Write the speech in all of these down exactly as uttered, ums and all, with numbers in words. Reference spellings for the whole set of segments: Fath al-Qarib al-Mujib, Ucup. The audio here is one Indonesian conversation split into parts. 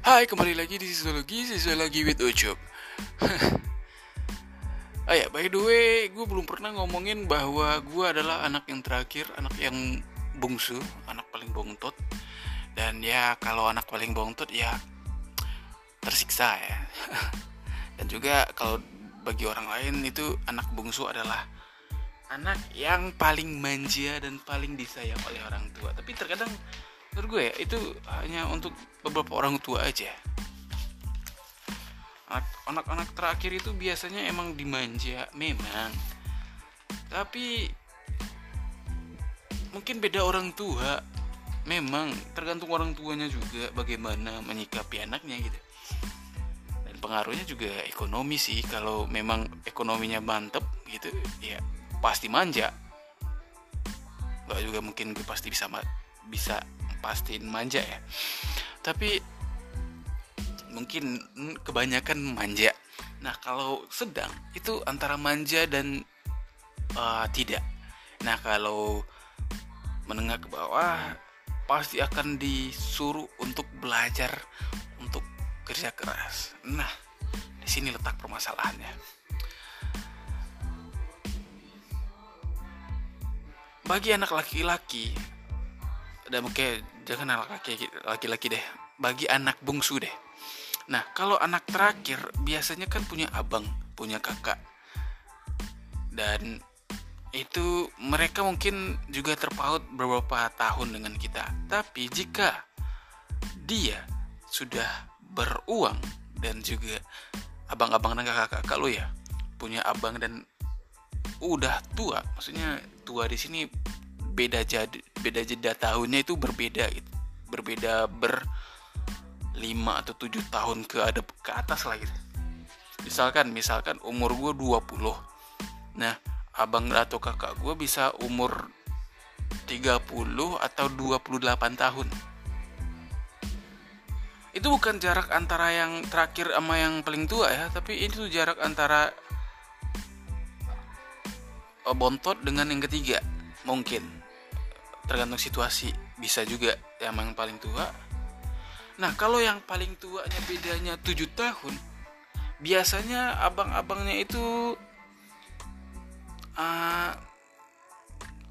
Hai, kembali lagi di Sisiologi, Sisiologi with Ucup. Ah ya, by the way, gue belum pernah ngomongin bahwa gue adalah anak yang terakhir, anak yang bungsu, anak paling bontot. Dan ya, kalau anak paling bontot ya tersiksa ya. Dan juga kalau bagi orang lain itu anak bungsu adalah anak yang paling manja dan paling disayang oleh orang tua. Tapi terkadang menurut gue ya, itu hanya untuk beberapa orang tua aja. Anak-anak terakhir itu biasanya emang dimanja, memang. Tapi mungkin beda orang tua, memang. Tergantung orang tuanya juga bagaimana menyikapi anaknya gitu. Dan pengaruhnya juga ekonomi sih. Kalau memang ekonominya mantep gitu, ya pasti manja. Gak juga mungkin gue pasti bisa bisa pastiin manja ya, tapi mungkin kebanyakan manja. Nah kalau sedang itu antara manja dan uh, tidak. Nah kalau menengah ke bawah pasti akan disuruh untuk belajar, untuk kerja keras. Nah di sini letak permasalahannya. Bagi anak laki-laki, dan mungkin jangan anak laki-laki deh, bagi anak bungsu deh. Nah kalau anak terakhir biasanya kan punya abang, punya kakak, dan itu mereka mungkin juga terpaut beberapa tahun dengan kita. Tapi jika dia sudah beruang, dan juga abang-abang dan kakak-kakak lo ya punya abang dan udah tua, maksudnya tua di sini beda jad, beda jeda tahunnya itu berbeda gitu. Berbeda ber lima atau tujuh tahun ke ada ke atas lah gitu. Misalkan misalkan umur gue dua puluh. Nah, abang atau kakak gue bisa umur tiga puluh atau dua puluh delapan tahun. Itu bukan jarak antara yang terakhir sama yang paling tua ya, tapi itu jarak antara bontot dengan yang ketiga. Mungkin tergantung situasi, bisa juga yang paling tua. Nah kalau yang paling tuanya bedanya tujuh tahun, biasanya abang-abangnya itu uh,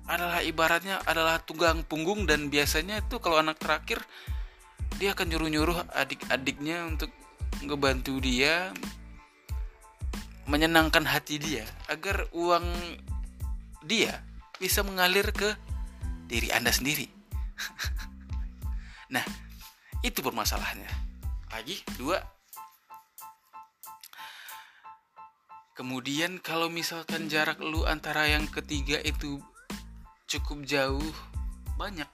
adalah ibaratnya adalah tunggang punggung. Dan biasanya itu kalau anak terakhir, dia akan nyuruh-nyuruh adik-adiknya untuk ngebantu dia, menyenangkan hati dia, agar uang dia bisa mengalir ke diri Anda sendiri. Nah, itu permasalahannya. Lagi, dua. Kemudian kalau misalkan jarak lu antara yang ketiga itu cukup jauh, banyak,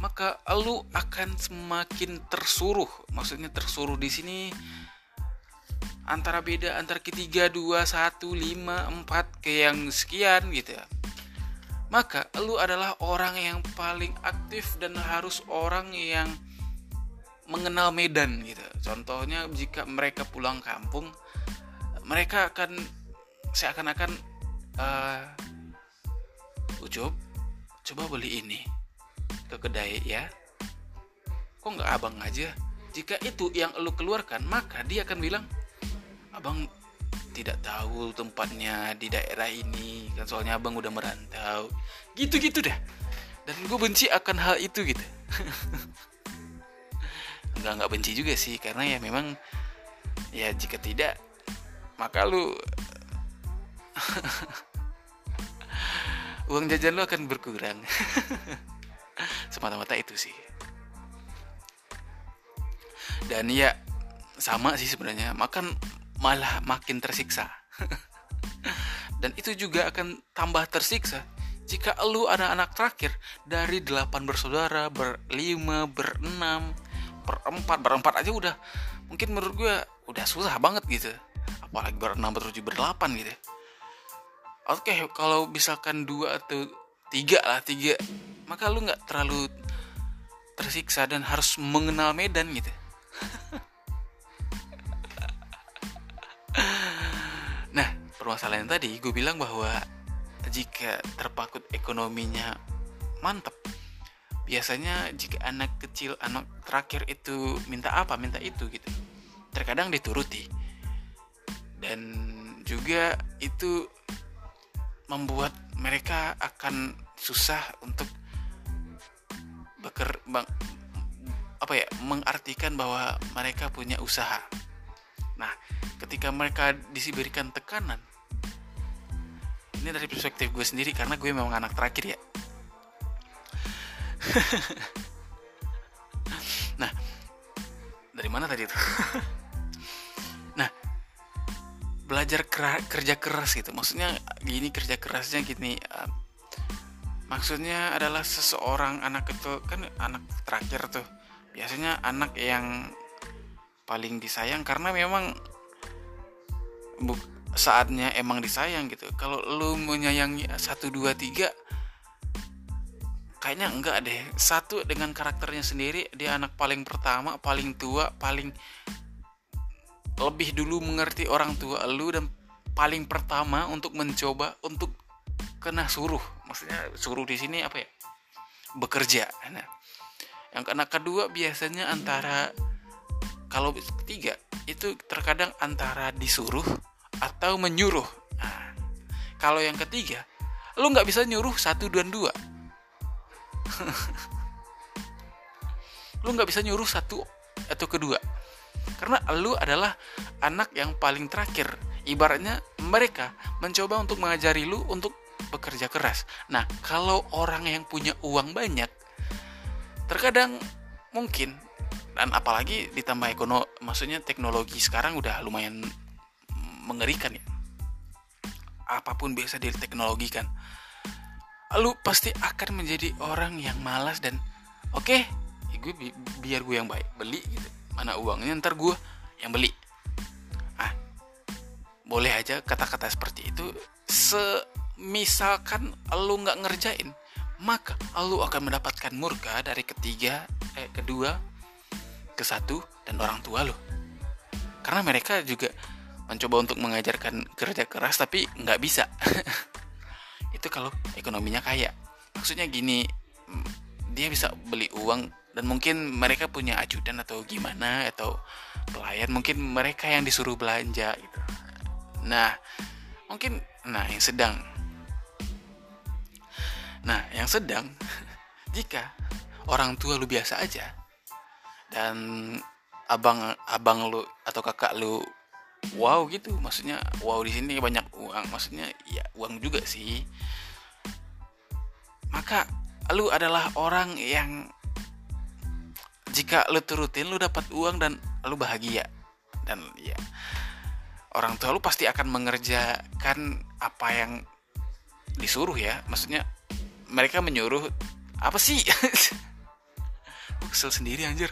maka lu akan semakin tersuruh. Maksudnya tersuruh di sini antara beda antara ketiga, dua, satu, lima, empat ke yang sekian gitu ya. Maka lu adalah orang yang paling aktif dan harus orang yang mengenal medan gitu. Contohnya jika mereka pulang kampung, mereka akan seakan-akan uh, Ucup, coba beli ini ke kedai ya, kok gak abang aja. Jika itu yang lu keluarkan, maka dia akan bilang, abang tidak tahu tempatnya di daerah ini kan, soalnya abang udah merantau gitu-gitu dah. Dan gue benci akan hal itu gitu. Enggak enggak benci juga sih, karena ya memang ya jika tidak maka lu uang jajan lu akan berkurang. Semata-mata itu sih. Dan ya sama sih sebenarnya, makan malah makin tersiksa. Dan itu juga akan tambah tersiksa jika lu anak-anak terakhir dari delapan bersaudara, berlima, berenam, berempat. Berempat aja udah mungkin menurut gue udah susah banget gitu, apalagi berenam, bertujuh, berdelapan gitu. Oke, kalau misalkan dua atau tiga lah, tiga, maka lu nggak terlalu tersiksa dan harus mengenal medan gitu. Nah, permasalahan tadi gue bilang bahwa jika terpaku ekonominya mantep, biasanya jika anak kecil, anak terakhir itu minta apa, minta itu gitu, terkadang dituruti. Dan juga itu membuat mereka akan susah untuk beker, bang, apa ya, mengartikan bahwa mereka punya usaha. Nah, ketika mereka diberikan tekanan, ini dari perspektif gue sendiri karena gue memang anak terakhir ya. Nah, dari mana tadi itu? Nah, belajar kerja keras gitu. Maksudnya gini, kerja kerasnya gini. Uh, maksudnya adalah seseorang anak itu kan anak terakhir tuh. Biasanya anak yang paling disayang karena memang buk- saatnya emang disayang gitu. Kalau lu menyayangi satu, dua, tiga, kayaknya enggak deh. Satu dengan karakternya sendiri, dia anak paling pertama, paling tua, paling lebih dulu mengerti orang tua lu, dan paling pertama untuk mencoba untuk kena suruh. Maksudnya suruh di sini apa ya? Bekerja. Nah, yang anak kedua biasanya antara, kalau ketiga itu terkadang antara disuruh atau menyuruh. Nah, kalau yang ketiga, lu gak bisa nyuruh satu dan dua. Lu gak bisa nyuruh satu atau kedua, karena lu adalah anak yang paling terakhir. Ibaratnya mereka mencoba untuk mengajari lu untuk bekerja keras. Nah, kalau orang yang punya uang banyak, terkadang mungkin, dan apalagi ditambah ekonomi, maksudnya teknologi sekarang udah lumayan mengerikan ya. Apapun bisa diteknologikan. Lu pasti akan menjadi orang yang malas dan oke, okay, gue bi- biar gue yang baik, beli gitu. Mana uangnya ntar gue yang beli. Ah, boleh aja kata-kata seperti itu. Semisalkan lu nggak ngerjain, maka lu akan mendapatkan murka dari ketiga, eh, kedua, ke satu, dan orang tua lu. Karena mereka juga mencoba untuk mengajarkan kerja keras tapi nggak bisa. Itu kalau ekonominya kaya. Maksudnya gini, dia bisa beli uang, dan mungkin mereka punya ajudan atau gimana, atau pelayan, mungkin mereka yang disuruh belanja gitu. Nah, mungkin nah yang sedang nah yang sedang jika orang tua lu biasa aja dan abang abang lu atau kakak lu wow gitu, maksudnya wow di sini banyak uang, maksudnya ya uang juga sih, maka lu adalah orang yang jika lu turutin lu dapat uang dan lu bahagia, dan ya orang tua lu pasti akan mengerjakan apa yang disuruh ya, maksudnya mereka menyuruh apa sih? Gue kesel sendiri anjir.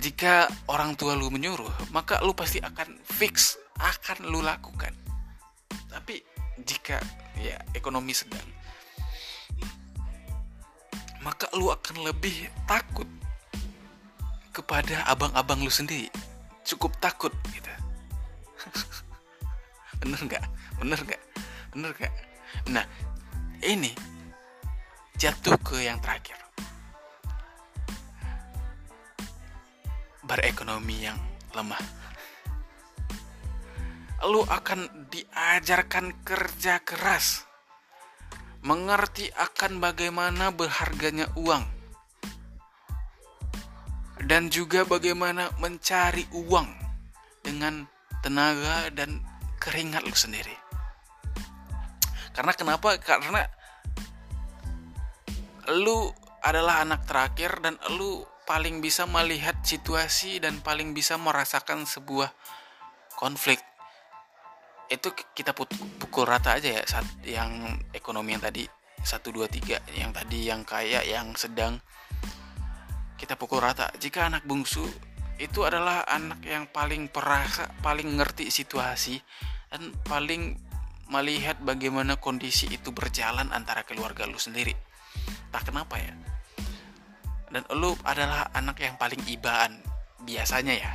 Jika orang tua lu menyuruh, maka lu pasti akan fix, akan lu lakukan. Tapi jika ya ekonomi sedang, maka lu akan lebih takut kepada abang-abang lu sendiri. Cukup takut gitu. Bener gak? Bener gak? Bener gak? Nah, ini jatuh ke yang terakhir. Berekonomi yang lemah. Lu akan diajarkan kerja keras, mengerti akan bagaimana berharganya uang, dan juga bagaimana mencari uang dengan tenaga dan keringat lu sendiri. Karena kenapa? Karena lu adalah anak terakhir dan lu paling bisa melihat situasi dan paling bisa merasakan sebuah konflik. Itu kita pukul rata aja ya, yang ekonomi yang tadi satu, dua, tiga, yang tadi yang kaya, yang sedang, kita pukul rata. Jika anak bungsu itu adalah anak yang paling perasa, paling ngerti situasi, dan paling melihat bagaimana kondisi itu berjalan antara keluarga lu sendiri. Entah kenapa ya, dan lu adalah anak yang paling ibaan biasanya ya,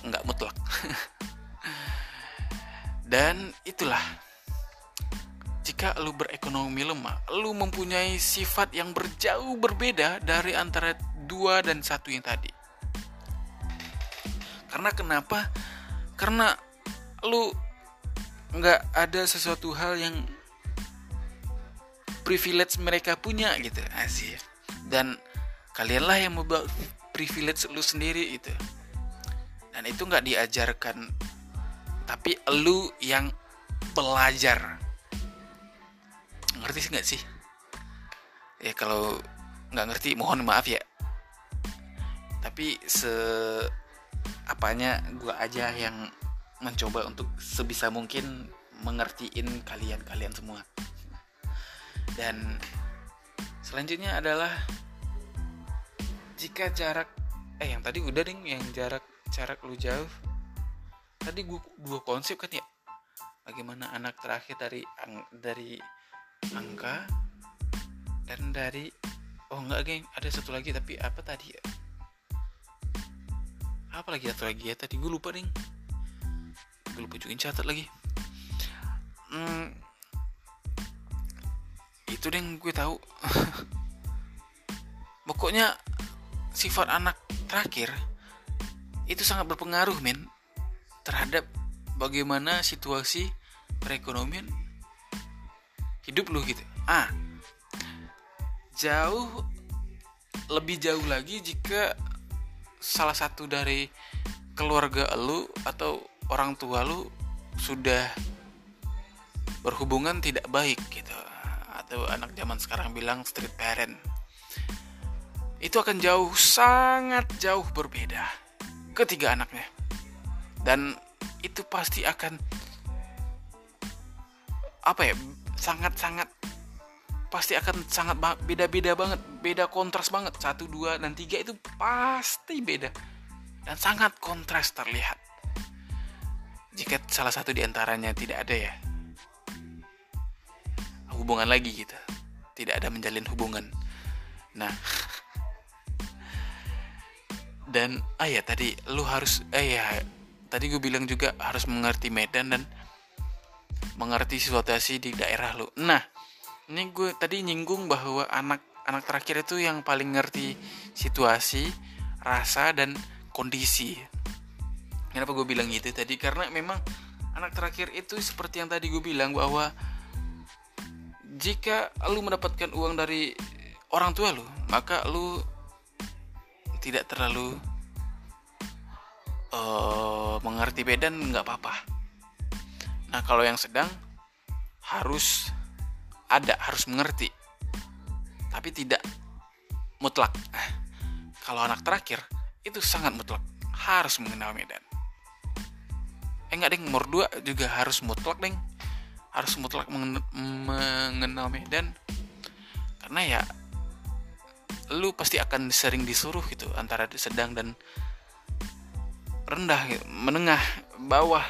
nggak mutlak. Dan itulah jika lu berekonomi lemah, lu mempunyai sifat yang berjauh berbeda dari antara dua dan satu yang tadi. Karena kenapa? Karena lu nggak ada sesuatu hal yang privilege mereka punya gitu, asih. Dan kalianlah yang membawa privilege lu sendiri itu. Dan itu nggak diajarkan, tapi lu yang belajar. Ngerti sih nggak sih? Ya kalau nggak ngerti mohon maaf ya. Tapi se apanya gue aja yang mencoba untuk sebisa mungkin mengertiin kalian-kalian semua. Dan selanjutnya adalah jika jarak eh yang tadi udah ding yang jarak jarak lu jauh. Tadi gue dua konsep kan ya. Bagaimana anak terakhir dari dari angka dan dari oh enggak geng ada satu lagi tapi apa tadi ya apa lagi satu lagi ya tadi gue lupa ding gue lupa cukin catat lagi hmm, itu ding gue tahu. Pokoknya sifat anak terakhir itu sangat berpengaruh men terhadap bagaimana situasi perekonomian hidup lu gitu. Ah, jauh lebih jauh lagi jika salah satu dari keluarga lu atau orang tua lu sudah berhubungan tidak baik gitu, atau anak zaman sekarang bilang street parent, itu akan jauh sangat jauh berbeda ketiga anaknya, dan itu pasti akan apa ya? sangat-sangat pasti akan sangat beda-beda banget, beda kontras banget. Satu, dua, dan tiga itu pasti beda dan sangat kontras terlihat jika salah satu diantaranya tidak ada ya hubungan lagi gitu, tidak ada menjalin hubungan. Nah dan ah ya tadi lu harus eh ya tadi gue bilang juga harus mengerti medan dan mengerti situasi di daerah lu. Nah, ini gue tadi nyinggung bahwa anak-anak terakhir itu yang paling ngerti situasi, rasa, dan kondisi. Kenapa gue bilang gitu tadi? Karena memang anak terakhir itu seperti yang tadi gue bilang bahwa jika lu mendapatkan uang dari orang tua lu, maka lu tidak terlalu uh, mengerti beda, nggak apa-apa. Nah, kalau yang sedang harus ada, harus mengerti. Tapi tidak mutlak. Kalau anak terakhir itu sangat mutlak, harus mengenal medan. Eh enggak deng, nomor dua juga harus mutlak deng. Harus mutlak mengen- mengenal medan. Karena ya lu pasti akan sering disuruh gitu antara sedang dan rendah, gitu, menengah, bawah.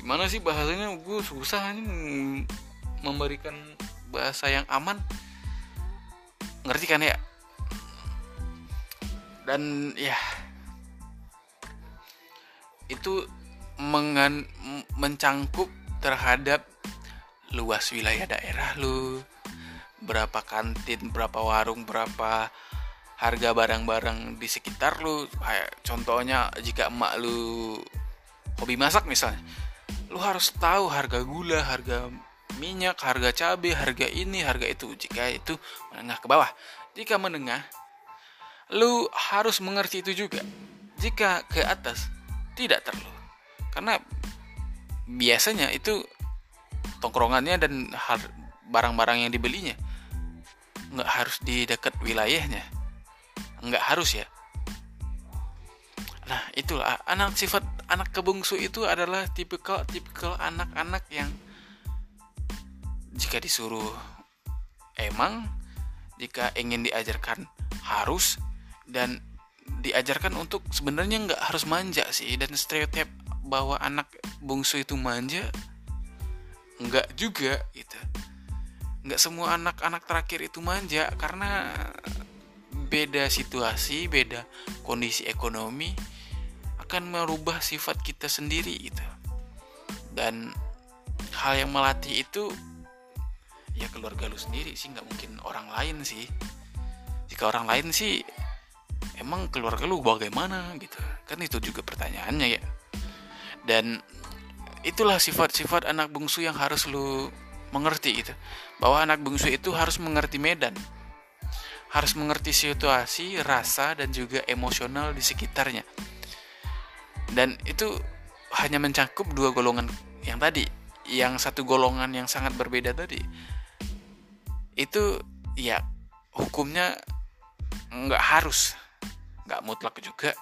Gimana sih bahasanya, gue susah nih memberikan bahasa yang aman, ngerti kan ya? Dan ya itu mengan, mencangkup terhadap luas wilayah daerah lu, berapa kantin, berapa warung, berapa harga barang-barang di sekitar lu. Kayak contohnya jika emak lu hobi masak misalnya, lu harus tahu harga gula, harga minyak, harga cabai, harga ini, harga itu. Jika itu menengah ke bawah. Jika menengah, lu harus mengerti itu juga. Jika ke atas, tidak terlalu. Karena biasanya itu tongkrongannya dan har- barang-barang yang dibelinya nggak harus di dekat wilayahnya. Nggak harus ya. Nah, itulah anak sifat anak kebungsu itu adalah tipikal-tipikal anak-anak yang jika disuruh emang, jika ingin diajarkan harus, dan diajarkan untuk sebenarnya nggak harus manja sih. Dan stereotip bahwa anak bungsu itu manja nggak juga gitu. Nggak semua anak-anak terakhir itu manja karena beda situasi, beda kondisi ekonomi akan merubah sifat kita sendiri gitu. Dan hal yang melatih itu ya keluarga lu sendiri sih, nggak mungkin orang lain sih. Jika orang lain sih, emang keluarga lu bagaimana gitu kan, itu juga pertanyaannya ya. Dan itulah sifat-sifat anak bungsu yang harus lu mengerti gitu, bahwa anak bungsu itu harus mengerti medan, harus mengerti situasi, rasa, dan juga emosional di sekitarnya. Dan itu hanya mencakup dua golongan yang tadi. Yang satu golongan yang sangat berbeda tadi itu ya hukumnya nggak harus, nggak mutlak juga.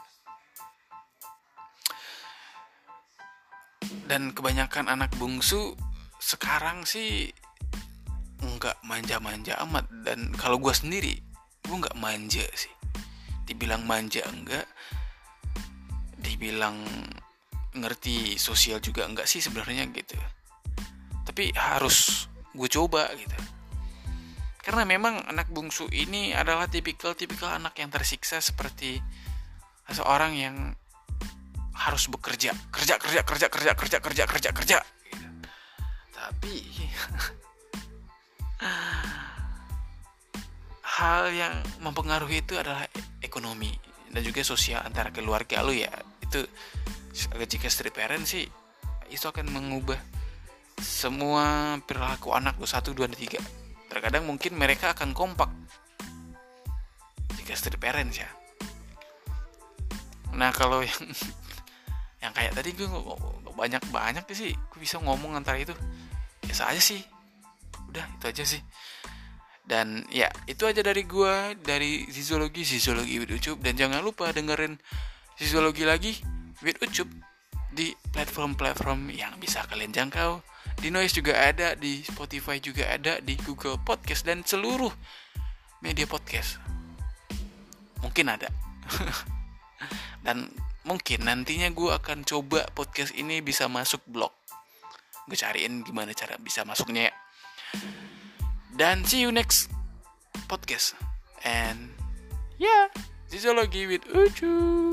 Dan kebanyakan anak bungsu sekarang sih nggak manja-manja amat. Dan kalau gue sendiri, gue nggak manja sih. Dibilang manja enggak, dibilang ngerti sosial juga enggak sih sebenarnya gitu. Tapi harus gue coba gitu. Karena memang anak bungsu ini adalah tipikal-tipikal anak yang tersiksa, seperti seorang yang harus bekerja, kerja, kerja, kerja, kerja, kerja, kerja, kerja, kerja. Gitu. Tapi hal yang mempengaruhi itu adalah ekonomi dan juga sosial antara keluarga lu ya. Itu jika street parent sih, itu akan mengubah semua perilaku anak lu satu, dua, dan tiga. Terkadang mungkin mereka akan kompak jika street parents ya. Nah kalau yang yang kayak tadi gue banyak-banyak sih, gue bisa ngomong antara itu biasa aja sih. Udah itu aja sih. Dan ya itu aja dari gue, dari Sisiologi, Sisiologi with Ucup. Dan jangan lupa dengerin Sisiologi lagi with Ucup di platform-platform yang bisa kalian jangkau. Di Noise juga ada, di Spotify juga ada, di Google Podcast, dan seluruh media podcast mungkin ada. Dan mungkin nantinya gue akan coba podcast ini bisa masuk blog. Gue cariin gimana cara bisa masuknya ya. Dan see you next podcast. And yeah, Sisiologi with Ucup.